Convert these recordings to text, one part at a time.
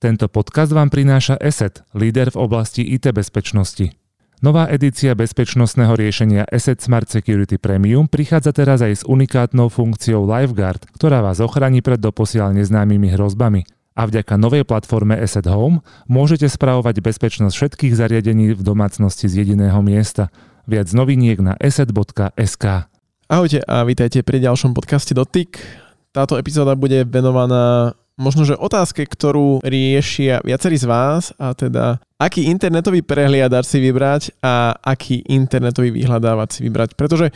Tento podcast vám prináša Eset, líder v oblasti IT bezpečnosti. Nová edícia bezpečnostného riešenia Eset Smart Security Premium prichádza teraz aj s unikátnou funkciou LiveGuard, ktorá vás ochrání pred doposiaľ neznámymi hrozbami. A vďaka novej platforme Eset Home môžete spravovať bezpečnosť všetkých zariadení v domácnosti z jediného miesta. Viac noviniek na eset.sk. Ahojte a vítajte pri ďalšom podcaste Dotyk. Táto epizóda bude venovaná možnože otázke, ktorú riešia viacerí z vás, a teda aký internetový prehliadač si vybrať a aký internetový vyhľadávač si vybrať. Pretože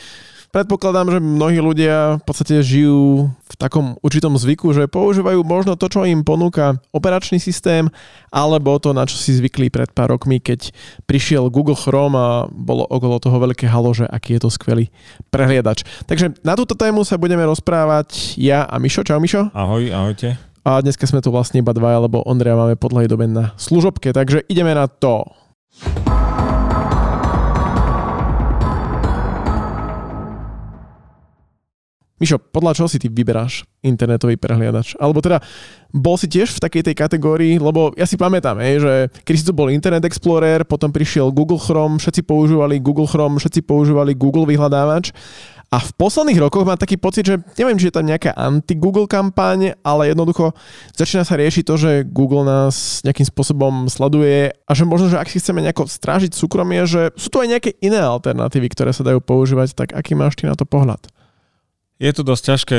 predpokladám, že mnohí ľudia v podstate žijú v takom určitom zvyku, že používajú možno to, čo im ponúka operačný systém, alebo to, na čo si zvykli pred pár rokmi, keď prišiel Google Chrome a bolo okolo toho veľké halo, že aký je to skvelý prehliadač. Takže na túto tému sa budeme rozprávať ja a Mišo. Čau, Mišo. Ahoj, ahojte. A dneska sme tu vlastne iba dvaja, lebo Ondreja máme po dlhej dobe na služobke, takže ideme na to. Mišo, podľa čoho si ty vyberáš internetový prehliadač? Alebo teda, bol si tiež v takej tej kategórii? Lebo ja si pamätám, že keď si tu bol Internet Explorer, potom prišiel Google Chrome, všetci používali Google Chrome, všetci používali Google vyhľadávač. A v posledných rokoch mám taký pocit, že neviem, či je tam nejaká anti-Google kampaň, ale jednoducho začína sa riešiť to, že Google nás nejakým spôsobom sleduje a že možno, že ak si chceme nejako strážiť súkromie, že sú tu aj nejaké iné alternatívy, ktoré sa dajú používať, tak aký máš ty na to pohľad? Je to dosť ťažké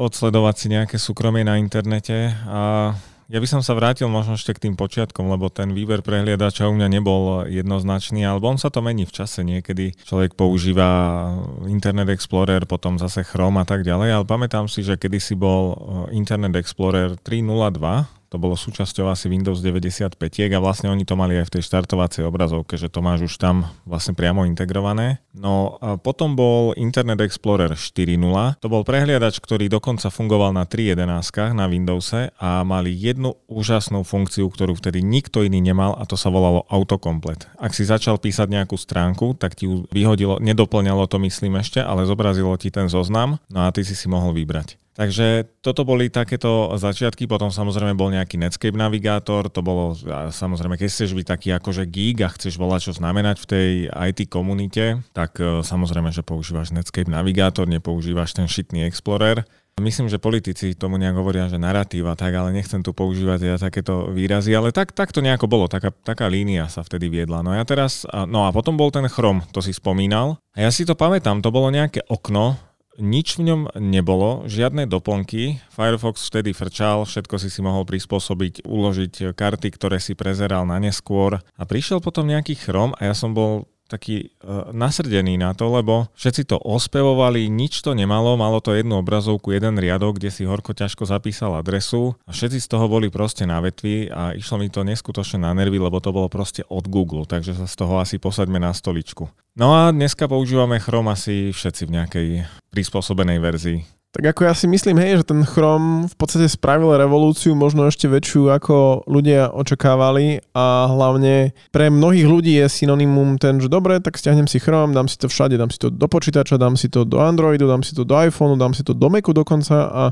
odsledovať si nejaké súkromie na internete a ja by som sa vrátil možno ešte k tým počiatkom, lebo ten výber prehliadača u mňa nebol jednoznačný, alebo on sa to mení v čase. Niekedy človek používa Internet Explorer, potom zase Chrome a tak ďalej, ale pamätám si, že kedysi bol Internet Explorer 3.02, to bolo súčasťou asi Windows 95 a vlastne oni to mali aj v tej štartovacej obrazovke, že to máš už tam vlastne priamo integrované. No a potom bol Internet Explorer 4.0, to bol prehliadač, ktorý dokonca fungoval na 3.11 na Windowse a mali jednu úžasnú funkciu, ktorú vtedy nikto iný nemal, a to sa volalo autokomplet. Ak si začal písať nejakú stránku, tak ti ju vyhodilo, nedoplňalo to myslím ešte, ale zobrazilo ti ten zoznam, no a ty si si mohol vybrať. Takže toto boli takéto začiatky, potom samozrejme bol nejaký Netscape Navigator, to bolo samozrejme, keď chceš byť taký akože geek a chceš volať čo znamenať v tej IT komunite, tak samozrejme, že používaš Netscape Navigator, nepoužívaš ten šitný Explorer. Myslím, že politici tomu nejak hovoria, že narratíva, tak, ale nechcem tu používať ja takéto výrazy, ale tak to nejako bolo, taká línia sa vtedy viedla. No a potom bol ten Chrome, to si spomínal. A ja si to pamätám, to bolo nejaké okno. Nič v ňom nebolo, žiadne doplnky. Firefox vtedy frčal, všetko si si mohol prispôsobiť, uložiť karty, ktoré si prezeral na neskôr. A prišiel potom nejaký Chrome a ja som bol taký nasrdený na to, lebo všetci to ospevovali, nič to nemalo, malo to jednu obrazovku, jeden riadok, kde si horko ťažko zapísal adresu a všetci z toho boli proste na vetvi a išlo mi to neskutočne na nervy, lebo to bolo proste od Google, takže sa z toho asi posaďme na stoličku. No a dneska používame Chrome asi všetci v nejakej prispôsobenej verzii. Tak ako ja si myslím, že ten Chrome v podstate spravil revolúciu, možno ešte väčšiu, ako ľudia očakávali, a hlavne pre mnohých ľudí je synonymum ten, že dobre, tak stiahnem si Chrome, dám si to všade, dám si to do počítača, dám si to do Androidu, dám si to do iPhoneu, dám si to do Macu dokonca a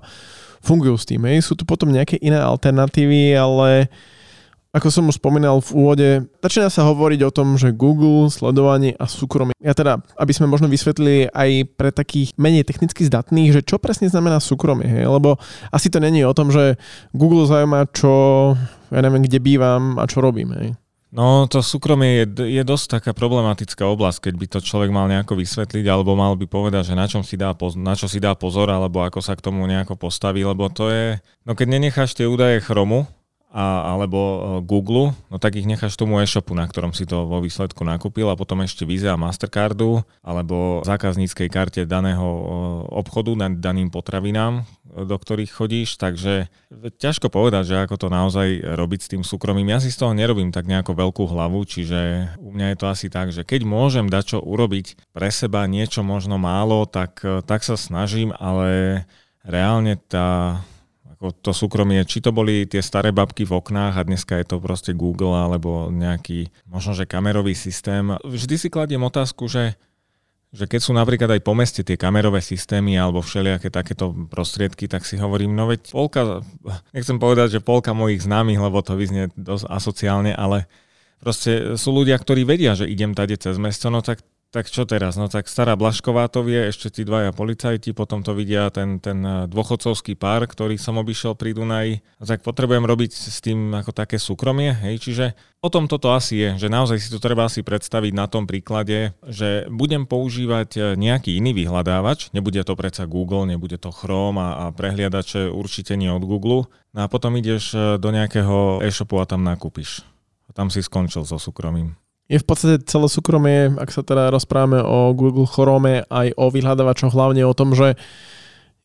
fungujú s tým. Sú tu potom nejaké iné alternatívy, ale ako som už spomínal v úvode, začína sa hovoriť o tom, že Google, sledovanie a súkromie. Ja teda, aby sme možno vysvetlili aj pre takých menej technicky zdatných, že čo presne znamená súkromie, lebo asi to není o tom, že Google zaujíma, čo, ja neviem, kde bývam a čo robím, No, to súkromie je dosť taká problematická oblasť, keď by to človek mal nejako vysvetliť, alebo mal by povedať, že na čo si dá pozor, alebo ako sa k tomu nejako postaví, lebo to je, no keď nenecháš tie údaje Chromu, alebo Google, no tak ich necháš tomu e-shopu, na ktorom si to vo výsledku nakúpil, a potom ešte Visa a Mastercardu alebo zákazníckej karte daného obchodu, daným potravinám, do ktorých chodíš, takže ťažko povedať, že ako to naozaj robiť s tým súkromím. Ja si z toho nerobím tak nejakú veľkú hlavu, čiže u mňa je to asi tak, že keď môžem dať čo urobiť pre seba, niečo možno málo, tak sa snažím, ale reálne to súkromie, či to boli tie staré babky v oknách a dneska je to proste Google alebo nejaký možno, že kamerový systém. Vždy si kladiem otázku, že Že keď sú napríklad aj po meste tie kamerové systémy alebo všelijaké takéto prostriedky, tak si hovorím, no veď polka, nechcem povedať, že polka mojich známych, lebo to vyznie dosť asociálne, ale proste sú ľudia, ktorí vedia, že idem tady cez mesto, no tak čo teraz? No tak stará Blašková to vie, ešte tí dvaja policajti, potom to vidia ten dôchodcovský pár, ktorý som obišiel pri Dunaji. Tak potrebujem robiť s tým ako také súkromie, hej, čiže o tom toto asi je, že naozaj si to treba asi predstaviť na tom príklade, že budem používať nejaký iný vyhľadávač, nebude to predsa Google, nebude to Chrome a prehliadače určite nie od Google, no a potom ideš do nejakého e-shopu a tam nakúpiš. A tam si skončil so súkromím. Je v podstate celé súkromie, ak sa teda rozprávame o Google Chrome aj o vyhľadávačoch, hlavne o tom, že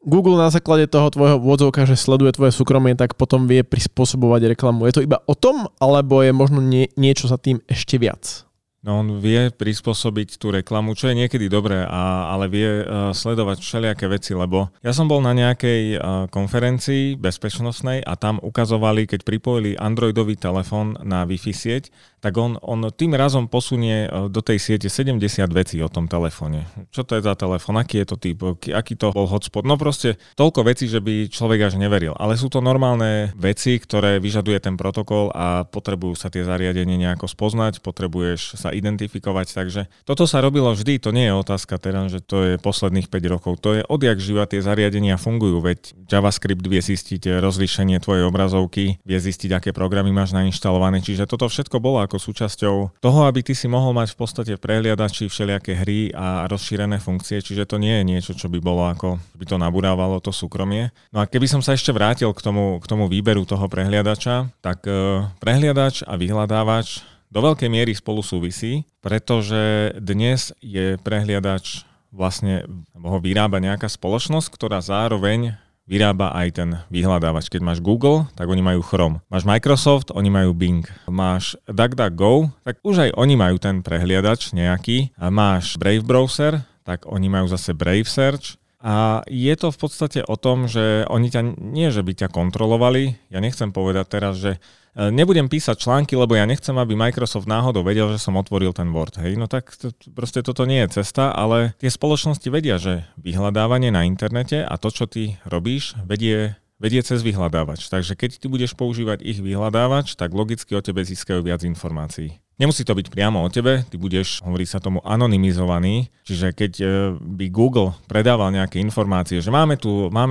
Google na základe toho tvojho vôdzovka, že sleduje tvoje súkromie, tak potom vie prispôsobovať reklamu. Je to iba o tom, alebo je možno niečo za tým ešte viac? No on vie prispôsobiť tú reklamu, čo je niekedy dobré, ale vie sledovať všelijaké veci, lebo ja som bol na nejakej konferencii bezpečnostnej a tam ukazovali, keď pripojili Androidový telefón na Wi-Fi sieť, tak on tým razom posunie do tej siete 70 vecí o tom telefóne. Čo to je za telefón, aký je to typ, aký to bol hotspot, no proste toľko vecí, že by človek až neveril. Ale sú to normálne veci, ktoré vyžaduje ten protokol a potrebujú sa tie zariadenie nejako spoznať, potrebuješ sa identifikovať, takže toto sa robilo vždy, to nie je otázka teraz, že to je posledných 5 rokov, to je odjak živa tie zariadenia fungujú, veď JavaScript vie zistiť rozlíšenie tvojej obrazovky, vie zistiť, aké programy máš nainštalované, čiže toto všetko bolo ako súčasťou toho, aby ty si mohol mať v podstate v prehliadači všelijaké hry a rozšírené funkcie, čiže to nie je niečo, čo by bolo ako, by to nabudávalo to súkromie. No a keby som sa ešte vrátil k tomu výberu toho prehliadača, tak prehliadač a vyhľadávač do veľkej miery spolu súvisí, pretože dnes je prehliadač vlastne, ho vyrába nejaká spoločnosť, ktorá zároveň vyrába aj ten vyhľadávač. Keď máš Google, tak oni majú Chrome. Máš Microsoft, oni majú Bing. Máš DuckDuckGo, tak už aj oni majú ten prehliadač nejaký. A máš Brave Browser, tak oni majú zase Brave Search. A je to v podstate o tom, že oni ťa, nie že by ťa kontrolovali, ja nechcem povedať teraz, že nebudem písať články, lebo ja nechcem, aby Microsoft náhodou vedel, že som otvoril ten Word. Hej, no tak proste toto nie je cesta, ale tie spoločnosti vedia, že vyhľadávanie na internete a to, čo ty robíš, vedie cez vyhľadávač. Takže keď ty budeš používať ich vyhľadávač, tak logicky o tebe získajú viac informácií. Nemusí to byť priamo o tebe, ty budeš, hovorí sa tomu, anonymizovaný. Čiže keď by Google predával nejaké informácie, že máme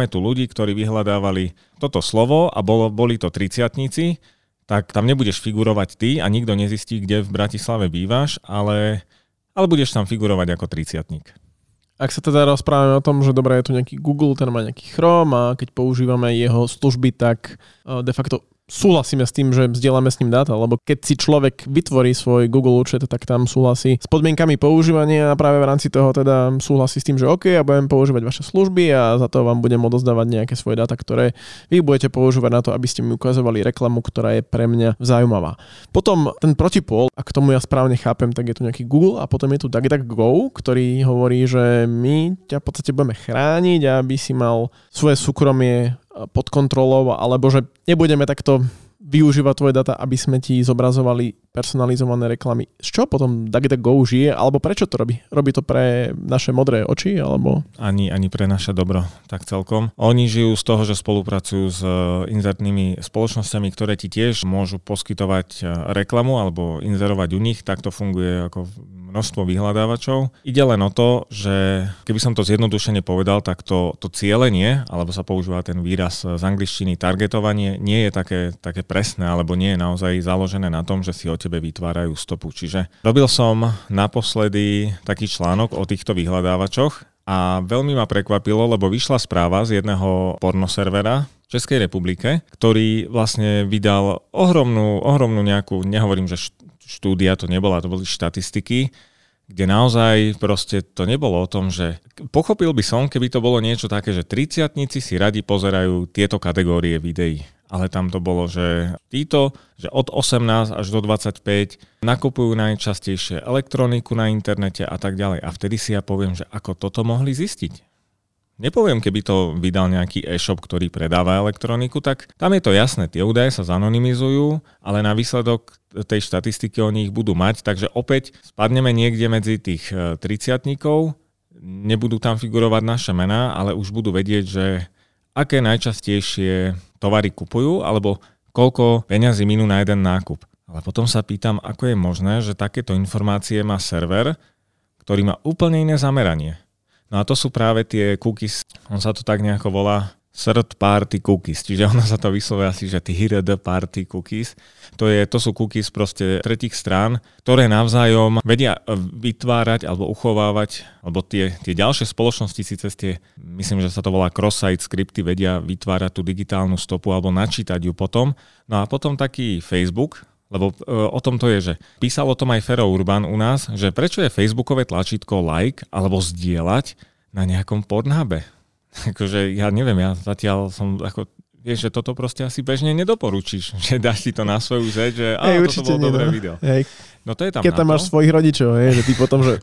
tu ľudí, ktorí vyhľadávali toto slovo a boli to 30-tníci, tak tam nebudeš figurovať ty a nikto nezistí, kde v Bratislave bývaš, ale budeš tam figurovať ako 30-tník. Ak sa teda rozprávame o tom, že dobré, je tu nejaký Google, ten má nejaký Chrome a keď používame jeho služby, tak de facto súhlasíme s tým, že vzdielame s ním dáta, lebo keď si človek vytvorí svoj Google účet, tak tam súhlasí s podmienkami používania a práve v rámci toho teda súhlasí s tým, že OK, ja budem používať vaše služby a za to vám budem odozdávať nejaké svoje dáta, ktoré vy budete používať na to, aby ste mi ukazovali reklamu, ktorá je pre mňa zaujímavá. Potom ten protipól, ak tomu ja správne chápem, tak je tu nejaký Google a potom je tu DuckDuckGo, ktorý hovorí, že my ťa v podstate budeme chrániť, aby si mal svoje súkromie pod kontrolou, alebo že nebudeme takto využívať tvoje data, aby sme ti zobrazovali personalizované reklamy. Z čo potom DuckDuckGo žije? Alebo prečo to robí? Robí to pre naše modré oči? Alebo? Ani pre naše dobro. Tak celkom. Oni žijú z toho, že spolupracujú s inzertnými spoločnosťami, ktoré ti tiež môžu poskytovať reklamu alebo inzerovať u nich. Tak to funguje ako množstvo vyhľadávačov. Ide len o to, že keby som to zjednodušene povedal, tak to cielenie, alebo sa používa ten výraz z angličtiny targetovanie, nie je také presné, alebo nie je naozaj založené na tom, že si o tebe vytvárajú stopu. Čiže robil som naposledy taký článok o týchto vyhľadávačoch a veľmi ma prekvapilo, lebo vyšla správa z jedného pornoservera v Českej republike, ktorý vlastne vydal ohromnú nejakú, nehovorím, že štúdia to nebola, to boli štatistiky, kde naozaj proste to nebolo o tom, že pochopil by som, keby to bolo niečo také, že 30-tníci si radi pozerajú tieto kategórie videí. Ale tam to bolo, že títo, že od 18 až do 25 nakupujú najčastejšie elektroniku na internete a tak ďalej. A vtedy si ja poviem, že ako toto mohli zistiť. Nepoviem, keby to vydal nejaký e-shop, ktorý predáva elektroniku, tak tam je to jasné, tie údaje sa zanonymizujú, ale na výsledok tej štatistiky oni ich budú mať, takže opäť spadneme niekde medzi tých 30-tníkov nebudú tam figurovať naše mená, ale už budú vedieť, že aké najčastejšie tovary kupujú alebo koľko peňazí minú na jeden nákup. Ale potom sa pýtam, ako je možné, že takéto informácie má server, ktorý má úplne iné zameranie. No a to sú práve tie cookies, on sa to tak nejako volá third party cookies, čiže ono sa to vyslovuje asi, že third party cookies, to sú cookies proste tretích strán, ktoré navzájom vedia vytvárať alebo uchovávať, alebo tie ďalšie spoločnosti si cez tie, myslím, že sa to volá cross-site skripty, vedia vytvárať tú digitálnu stopu alebo načítať ju potom. No a potom taký Facebook, lebo o tom to je, že písal o tom aj Fero Urban u nás, že prečo je facebookové tlačítko like alebo zdieľať na nejakom Pornhube. Takže ja neviem, ja zatiaľ som ako, vieš, že toto proste asi bežne nedoporučíš, že dáš si to na svoju zeď, že toto bolo dobré video. Hej. No to je tam. Keď tam máš svojich rodičov, hej, že ty potom, že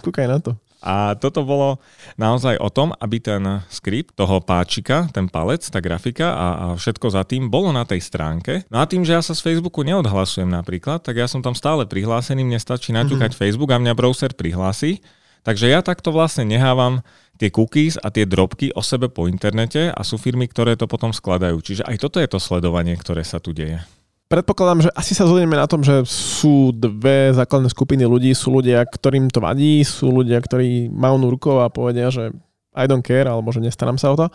kúkaj na to. A toto bolo naozaj o tom, aby ten skript toho páčika, ten palec, tá grafika a všetko za tým bolo na tej stránke. No a tým, že ja sa z Facebooku neodhlasujem napríklad, tak ja som tam stále prihlásený, mne stačí naťukať Facebook a mňa browser prihlási. Takže ja takto vlastne nehávam tie cookies a tie drobky o sebe po internete a sú firmy, ktoré to potom skladajú. Čiže aj toto je to sledovanie, ktoré sa tu deje. Predpokladám, že asi sa zhodneme na tom, že sú dve základné skupiny ľudí. Sú ľudia, ktorým to vadí, sú ľudia, ktorí majú rukou a povedia, že I don't care, alebo že nestarám sa o to.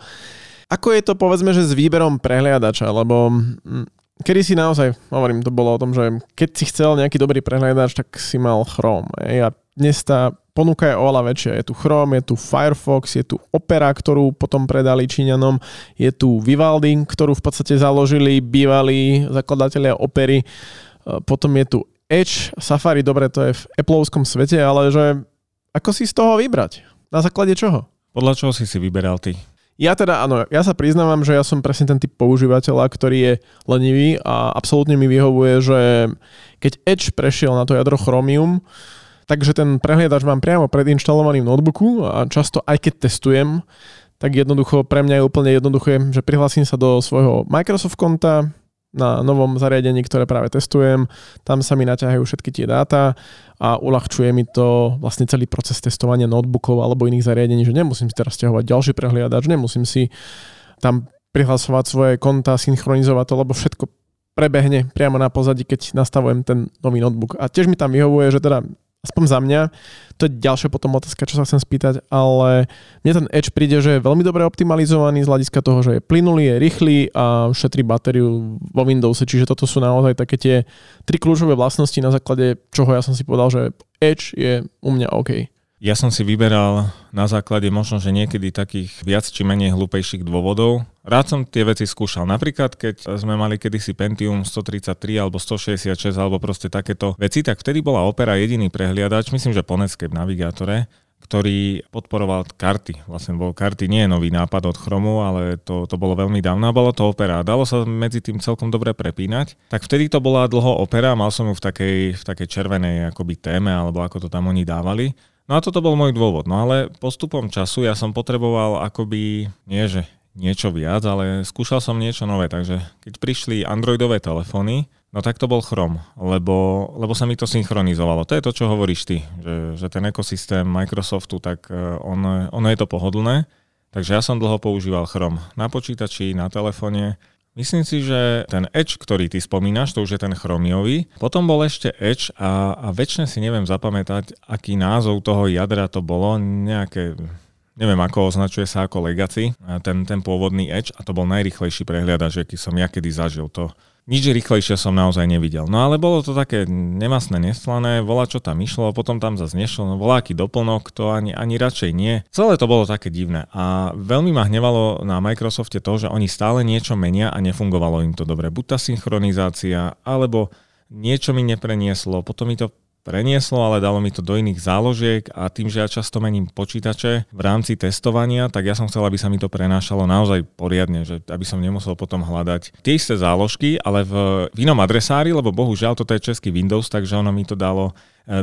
Ako je to, povedzme, že s výberom prehliadača? Lebo kedy si naozaj, hovorím, to bolo o tom, že keď si chcel nejaký dobrý prehliadač, tak si mal Chrome. A dnes tá ponuka je oveľa väčšia. Je tu Chrome, je tu Firefox, je tu Opera, ktorú potom predali Číňanom, je tu Vivaldi, ktorú v podstate založili bývalí zakladatelia Opery. Potom je tu Edge, Safari, dobre, to je v Appleovskom svete, ale že ako si z toho vybrať? Na základe čoho? Podľa čoho si vyberal ty? Ja teda, áno, ja sa priznávam, že ja som presne ten typ používateľa, ktorý je lenivý a absolútne mi vyhovuje, že keď Edge prešiel na to jadro Chromium, takže ten prehliadač mám priamo predinštalovaný v notebooku a často aj keď testujem, tak jednoducho pre mňa je úplne jednoduché, že prihlásim sa do svojho Microsoft konta na novom zariadení, ktoré práve testujem. Tam sa mi naťahajú všetky tie dáta a uľahčuje mi to vlastne celý proces testovania notebookov alebo iných zariadení, že nemusím si teraz ťahovať ďalší prehliadač, nemusím si tam prihlasovať svoje konta, synchronizovať to, lebo všetko prebehne priamo na pozadí, keď nastavujem ten nový notebook. A tiež mi tam vyhovuje, že teda aspoň za mňa, to je ďalšia potom otázka, čo sa chcem spýtať, ale mne ten Edge príde, že je veľmi dobre optimalizovaný z hľadiska toho, že je plynulý, je rýchly a šetrí batériu vo Windowse, čiže toto sú naozaj také tie tri kľúčové vlastnosti, na základe čoho ja som si povedal, že Edge je u mňa OK. Ja som si vyberal na základe možno, že niekedy takých viac či menej hlúpejších dôvodov. Rád som tie veci skúšal. Napríklad, keď sme mali kedysi Pentium 133 alebo 166 alebo proste takéto veci, tak vtedy bola Opera jediný prehliadač, myslím, že po Netscape Navigatore, ktorý podporoval karty. Vlastne bol karty, nie je nový nápad od Chromu, ale to bolo veľmi dávno. Bolo to Opera. Dalo sa medzi tým celkom dobre prepínať. Tak vtedy to bola dlho Opera, mal som ju v takej červenej akoby téme, alebo ako to tam oni dávali. No a toto bol môj dôvod, no ale postupom času ja som potreboval akoby, nie že niečo viac, ale skúšal som niečo nové, takže keď prišli androidové telefóny, no tak to bol Chrome, lebo sa mi to synchronizovalo. To je to, čo hovoríš ty, že ten ekosystém Microsoftu, tak ono je to pohodlné, takže ja som dlho používal Chrome na počítači, na telefóne. Myslím si, že ten Edge, ktorý ty spomínaš, to už je ten chromiový. Potom bol ešte Edge a väčšine si neviem zapamätať, aký názov toho jadra to bolo. Nejaké, neviem ako, označuje sa ako Legacy. A ten pôvodný Edge a to bol najrýchlejší prehliadač, aký som ja kedy zažil to. Nič rýchlejšie som naozaj nevidel. No ale bolo to také nemastné, neslané, volá čo tam išlo, potom tam zase nešlo, voláky doplnok, to ani radšej nie. Celé to bolo také divné a veľmi ma hnevalo na Microsofte to, že oni stále niečo menia a nefungovalo im to dobre. Buď tá synchronizácia, alebo niečo mi neprenieslo, potom mi to prenieslo, ale dalo mi to do iných záložiek a tým, že ja často mením počítače v rámci testovania, tak ja som chcel, aby sa mi to prenášalo naozaj poriadne, že aby som nemusel potom hľadať tie isté záložky, ale v inom adresári, lebo bohužiaľ toto je český Windows, takže ono mi to dalo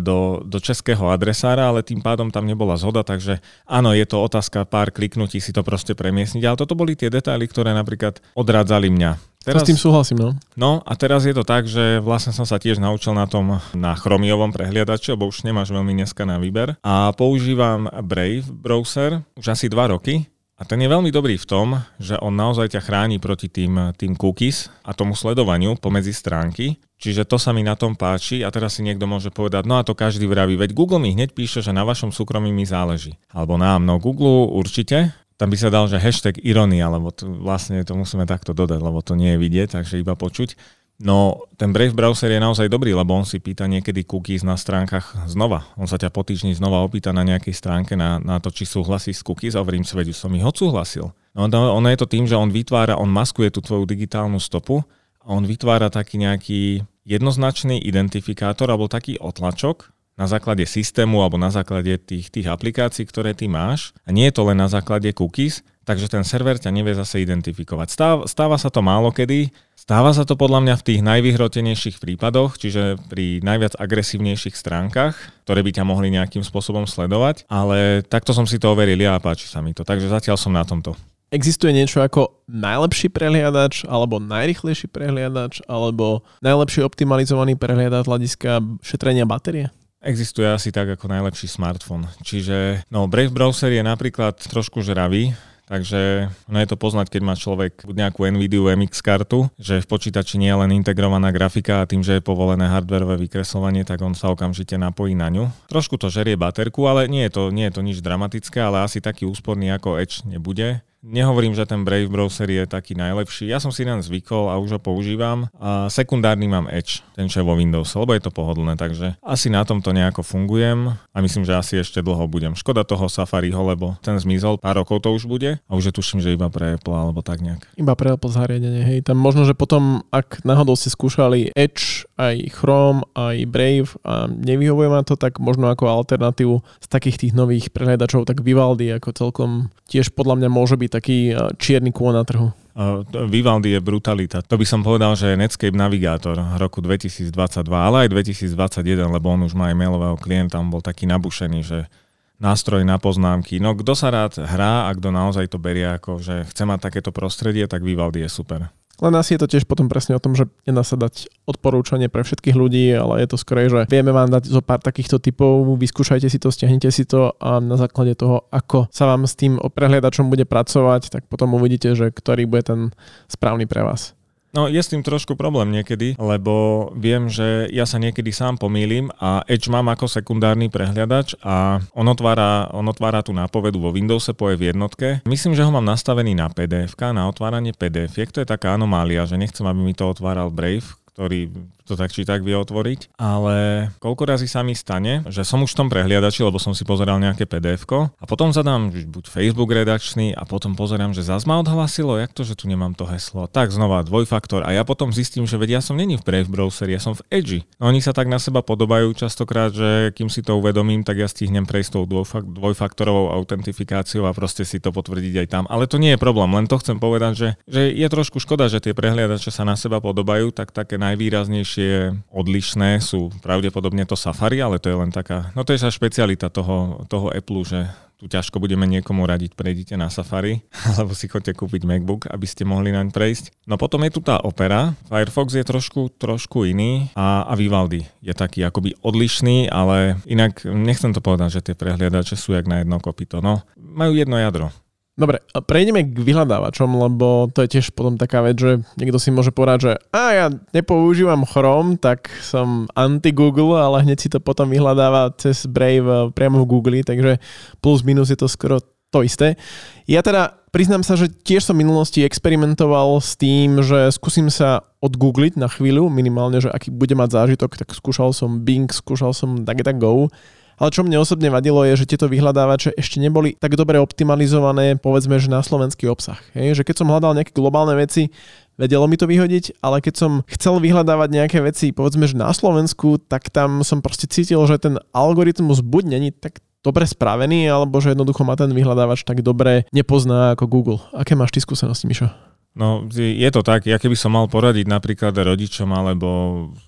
do českého adresára, ale tým pádom tam nebola zhoda, takže áno, je to otázka pár kliknutí si to proste premiesniť, ale toto boli tie detaily, ktoré napríklad odradzali mňa. Teraz, s tým súhlasím, no. No a teraz je to tak, že vlastne som sa tiež naučil na tom, na Chromiovom prehliadači, lebo už nemáš veľmi dneska na výber. A používam Brave Browser už asi 2 roky. A ten je veľmi dobrý v tom, že on naozaj ťa chráni proti tým cookies a tomu sledovaniu pomedzi stránky. Čiže to sa mi na tom páči a teraz si niekto môže povedať, no a to každý vraví, veď Google mi hneď píše, že na vašom súkromí mi záleží. Alebo nám, no Google určite. Tam by sa dal, že hashtag ironia, lebo vlastne to musíme takto dodať, lebo to nie je vidieť, takže iba počuť. No, ten Brave Browser je naozaj dobrý, lebo on si pýta niekedy cookies na stránkach znova. On sa ťa po týždni znova opýta na nejakej stránke na to, či súhlasíš s cookies a hovorím, veď už som ich odsúhlasil. No, ono je to tým, že on vytvára, on maskuje tú tvoju digitálnu stopu a on vytvára taký nejaký jednoznačný identifikátor alebo taký otlačok na základe systému alebo na základe tých aplikácií, ktoré ty máš. A nie je to len na základe cookies, takže ten server ťa nevie zase identifikovať. Stáva sa to málo kedy. Stáva sa to podľa mňa v tých najvyhrotenejších prípadoch, čiže pri najviac agresívnejších stránkach, ktoré by ťa mohli nejakým spôsobom sledovať, ale takto som si to overil a páči sa mi to. Takže zatiaľ som na tomto. Existuje niečo ako najlepší prehliadač, alebo najrýchlejší prehliadač, alebo najlepšie optimalizovaný prehliadač hľadiska šetrenia batérie? Existuje asi tak ako najlepší smartfón. Čiže no, Brave Browser je napríklad trošku žravý, takže ono je to poznať, keď má človek nejakú NVIDIA MX kartu, že v počítači nie je len integrovaná grafika a tým, že je povolené hardwareové vykreslovanie, tak on sa okamžite napojí na ňu. Trošku to žerie baterku, ale nie je to nič dramatické, ale asi taký úsporný ako Edge nebude. Nehovorím, že ten Brave Browser je taký najlepší. Ja som si naň zvykol a už ho používam. A sekundárny mám Edge, ten čo je vo Windows, lebo je to pohodlné, takže asi na tomto nejako fungujem a myslím, že asi ešte dlho budem. Škoda toho Safariho, lebo ten zmizol, pár rokov to už bude a už je tuším, že iba pre Apple alebo tak nejak. Iba pre Apple zariadenie, hej. Tam možno, že potom, ak náhodou ste skúšali Edge, aj Chrome, aj Brave a nevyhovuje ma to, tak možno ako alternatívu z takých tých nových prehliadačov, tak Vivaldi ako celkom tiež podľa mňa môže byť taký čierny kôň na trhu. Vivaldi je brutalita. To by som povedal, že Netscape Navigator roku 2022, ale aj 2021, lebo on už má aj mailového klienta, on bol taký nabušený, že nástroj na poznámky. No kto sa rád hrá a kto naozaj to berie ako, že chce mať takéto prostredie, tak Vivaldi je super. Len asi je to tiež potom presne o tom, že nedá sa dať odporúčanie pre všetkých ľudí, ale je to skorej, že vieme vám dať zo pár takýchto typov, vyskúšajte si to, stiahnite si to a na základe toho, ako sa vám s tým prehliadačom bude pracovať, tak potom uvidíte, že ktorý bude ten správny pre vás. No je s tým trošku problém niekedy, lebo viem, že ja sa niekedy sám pomýlim a Edge mám ako sekundárny prehliadač a on otvára tú nápovedu vo Windowse po F1. Myslím, že ho mám nastavený na PDF-ka, na otváranie PDF-iek, to je taká anomália, že nechcem, aby mi to otváral Brave, ktorý to tak či tak vie otvoriť, ale koľko razy sa mi stane, že som už v tom prehliadači, lebo som si pozeral nejaké PDF-ko a potom zadám buď Facebook redakčný a potom pozerám, že zás ma odhlasilo, jak to, že tu nemám to heslo. Tak znova dvojfaktor a ja potom zistím, že veď ja som není v Brave browseri, ja som v Edge. No, oni sa tak na seba podobajú častokrát, že kým si to uvedomím, tak ja stihnem prejsť tou dvojfaktorovou autentifikáciou a proste si to potvrdiť aj tam. Ale to nie je problém, len to chcem povedať, že je trošku škoda, že tie prehliadače sa na seba podobajú, tak také najvýraznejšie odlišné sú pravdepodobne to Safari, ale to je len taká, no to je sa špecialita toho Apple, že tu ťažko budeme niekomu radiť, prejdite na Safari, alebo si chodte kúpiť MacBook, aby ste mohli naň prejsť. No potom je tu tá Opera, Firefox je trošku iný a Vivaldi je taký akoby odlišný, ale inak nechcem to povedať, že tie prehliadače sú jak na jedno kopyto, no majú jedno jadro. Dobre, prejdeme k vyhľadávačom, lebo to je tiež potom taká vec, že niekto si môže povedať, že ja nepoužívam Chrome, tak som anti-Google, ale hneď si to potom vyhľadáva cez Brave priamo v Google, takže plus minus je to skoro to isté. Ja teda priznám sa, že tiež som v minulosti experimentoval s tým, že skúsim sa odgoogliť na chvíľu, minimálne, že aký bude mať zážitok, tak skúšal som Bing, skúšal som DuckDuckGo. Ale čo mne osobne vadilo je, že tieto vyhľadávače ešte neboli tak dobre optimalizované, povedzme, že na slovenský obsah. Hej? Že keď som hľadal nejaké globálne veci, vedelo mi to vyhodiť, ale keď som chcel vyhľadávať nejaké veci, povedzme, že na Slovensku, tak tam som proste cítil, že ten algoritmus buď není tak dobre spravený, alebo že jednoducho ma ten vyhľadávač tak dobre nepozná ako Google. Aké máš ty skúsenosti, Mišo? No, je to tak, ja keby som mal poradiť napríklad rodičom alebo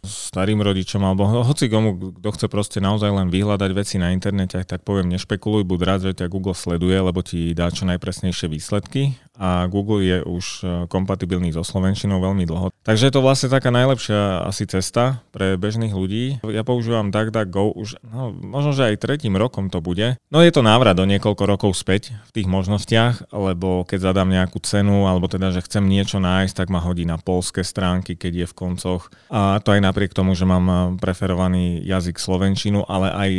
starým rodičom alebo hoci komu, kto chce proste naozaj len vyhľadať veci na internete, tak poviem, nešpekuluj, buď rád, že ťa Google sleduje, lebo ti dá čo najpresnejšie výsledky. a Google je už kompatibilný so slovenčinou veľmi dlho. Takže je to vlastne taká najlepšia asi cesta pre bežných ľudí. Ja používam DuckDuckGo už možno, že aj 3. rokom to bude. No je to návrat do niekoľko rokov späť v tých možnostiach, lebo keď zadám nejakú cenu, alebo teda, že chcem niečo nájsť, tak ma hodí na poľské stránky, keď je v koncoch. A to aj napriek tomu, že mám preferovaný jazyk slovenčinu, ale aj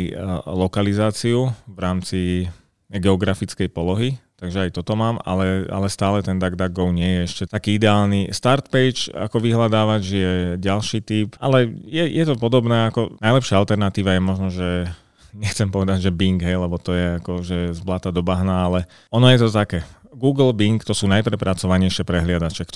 lokalizáciu v rámci geografickej polohy. Takže aj toto mám, ale stále ten DuckDuckGo nie je ešte taký ideálny. Startpage ako vyhľadávač je ďalší typ, ale je to podobné ako najlepšia alternatíva je možno, že nechcem povedať, že Bing, hej, lebo to je ako, že z blata do bahna, ale ono je to také. Google, Bing, to sú najprepracovanejšie prehliadače,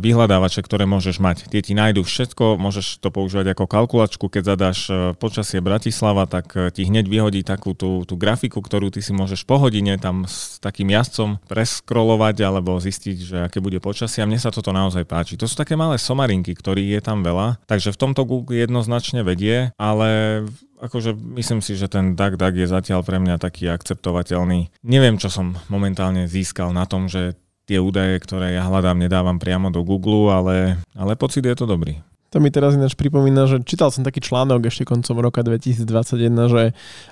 vyhľadávače, ktoré môžeš mať. Tie ti nájdu všetko, môžeš to používať ako kalkulačku, keď zadáš počasie Bratislava, tak ti hneď vyhodí takú tú grafiku, ktorú ty si môžeš po hodine tam s takým jazdcom preskrolovať alebo zistiť, že aké bude počasie. A mne sa toto naozaj páči. To sú také malé somarinky, ktorých je tam veľa, takže v tomto Google jednoznačne vedie, ale akože myslím si, že ten DuckDuck je zatiaľ pre mňa taký akceptovateľný. Neviem, čo som momentálne získal na tom, že tie údaje, ktoré ja hľadám, nedávam priamo do Google, ale pocit je to dobrý. To mi teraz ináč pripomína, že čítal som taký článok ešte koncom roka 2021, že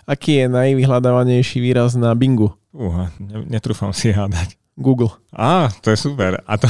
aký je najvyhľadávanejší výraz na Bingu. Netrúfam si hádať. Google. To je super. A to,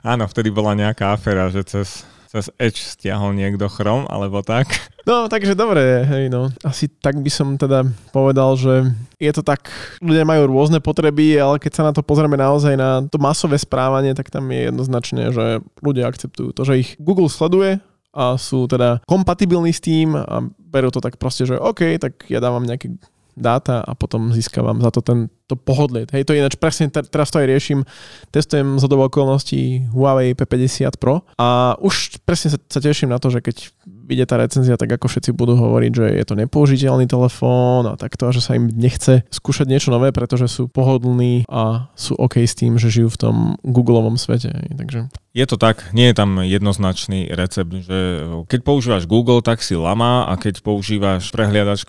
áno, vtedy bola nejaká aféra, že cez Edge stiahol niekto Chrome, alebo tak. No, takže dobre, hej, no. Asi tak by som teda povedal, že je to tak, ľudia majú rôzne potreby, ale keď sa na to pozrieme naozaj na to masové správanie, tak tam je jednoznačne, že ľudia akceptujú to, že ich Google sleduje a sú teda kompatibilní s tým a berú to tak proste, že OK, tak ja dávam nejaké dáta a potom získavam za to to pohodlie. Hej, to ináč presne teraz to aj riešim. Testujem za dobu okolností Huawei P50 Pro a už presne sa teším na to, že keď vyjde tá recenzia, tak ako všetci budú hovoriť, že je to nepoužiteľný telefón a takto, že sa im nechce skúšať niečo nové, pretože sú pohodlní a sú OK s tým, že žijú v tom Googleovom svete. Hej, takže je to tak, nie je tam jednoznačný recept, že keď používaš Google, tak si lama a keď používaš prehliadač,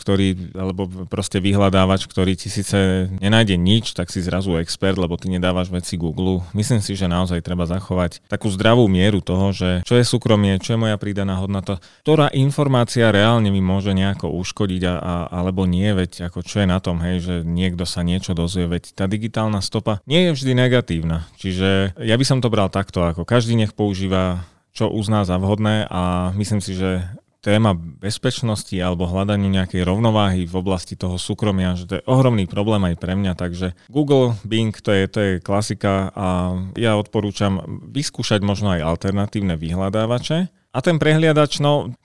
alebo proste vyhľadávač, ktorý ti síce nenájde nič, tak si zrazu expert, lebo ty nedávaš veci Google. Myslím si, že naozaj treba zachovať takú zdravú mieru toho, že čo je súkromie, čo je moja pridaná hodnota, ktorá informácia reálne mi môže nejako uškodiť alebo nie, veď ako čo je na tom, hej, že niekto sa niečo dozvie, veď tá digitálna stopa nie je vždy negatívna. Čiže ja by som to bral takto, ako každý nech používa, čo uzná za vhodné a myslím si, že téma bezpečnosti alebo hľadanie nejakej rovnováhy v oblasti toho súkromia, že to je ohromný problém aj pre mňa, takže Google, Bing, to je klasika a ja odporúčam vyskúšať možno aj alternatívne vyhľadávače a ten prehliadač,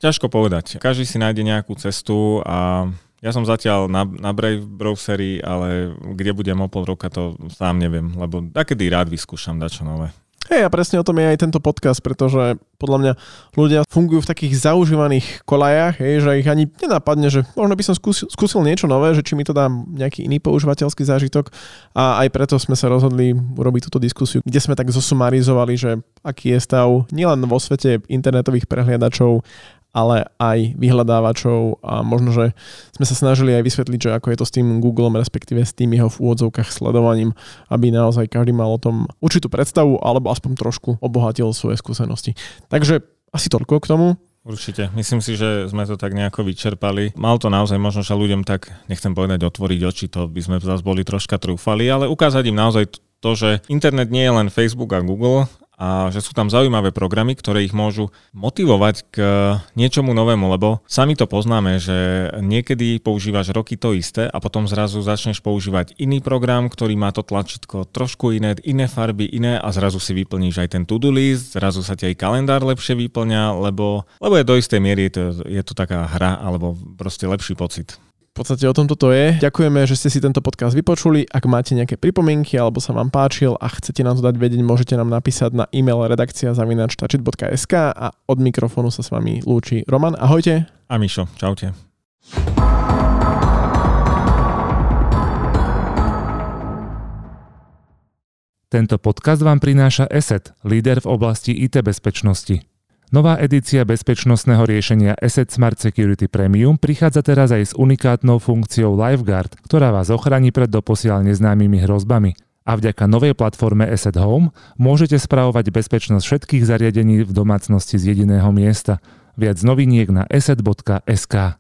ťažko povedať. Každý si nájde nejakú cestu a ja som zatiaľ na Brave Browseri, ale kde budem o pol roka, to sám neviem, lebo takedy rád vyskúšam dačo nové. Hej, a presne o tom je aj tento podcast, pretože podľa mňa ľudia fungujú v takých zaužívaných kolajách, hej, že ich ani nenapadne, že možno by som skúsil niečo nové, že či mi to dá nejaký iný používateľský zážitok a aj preto sme sa rozhodli urobiť túto diskusiu, kde sme tak zosumarizovali, že aký je stav nielen vo svete internetových prehliadačov, ale aj vyhľadávačov a možno, že sme sa snažili aj vysvetliť, že ako je to s tým Googlem, respektíve s tým jeho v úvodzovkách sledovaním, aby naozaj každý mal o tom určitú predstavu alebo aspoň trošku obohatil svoje skúsenosti. Takže asi toľko k tomu. Určite. Myslím si, že sme to tak nejako vyčerpali. Mal to naozaj možno, že ľuďom tak, nechcem povedať otvoriť oči, to by sme zase boli troška trúfali, ale ukázať im naozaj to, že internet nie je len Facebook a Google, a že sú tam zaujímavé programy, ktoré ich môžu motivovať k niečomu novému, lebo sami to poznáme, že niekedy používaš roky to isté a potom zrazu začneš používať iný program, ktorý má to tlačítko trošku iné farby, iné a zrazu si vyplníš aj ten to-do list, zrazu sa ti aj kalendár lepšie vyplňa, lebo je do istej miery je to taká hra alebo proste lepší pocit. V podstate o tomto to je. Ďakujeme, že ste si tento podcast vypočuli. Ak máte nejaké pripomienky alebo sa vám páčil a chcete nám to dať vedieť, môžete nám napísať na e-mail redakcia@touchit.sk a od mikrofónu sa s vami lúči Roman. Ahojte. A Mišo. Čaute. Tento podcast vám prináša Eset, líder v oblasti IT bezpečnosti. Nová edícia bezpečnostného riešenia Eset Smart Security Premium prichádza teraz aj s unikátnou funkciou LiveGuard, ktorá vás ochráni pred doposiaľ neznámymi hrozbami. a vďaka novej platforme Eset Home môžete spravovať bezpečnosť všetkých zariadení v domácnosti z jediného miesta. Viac noviniek na eset.sk.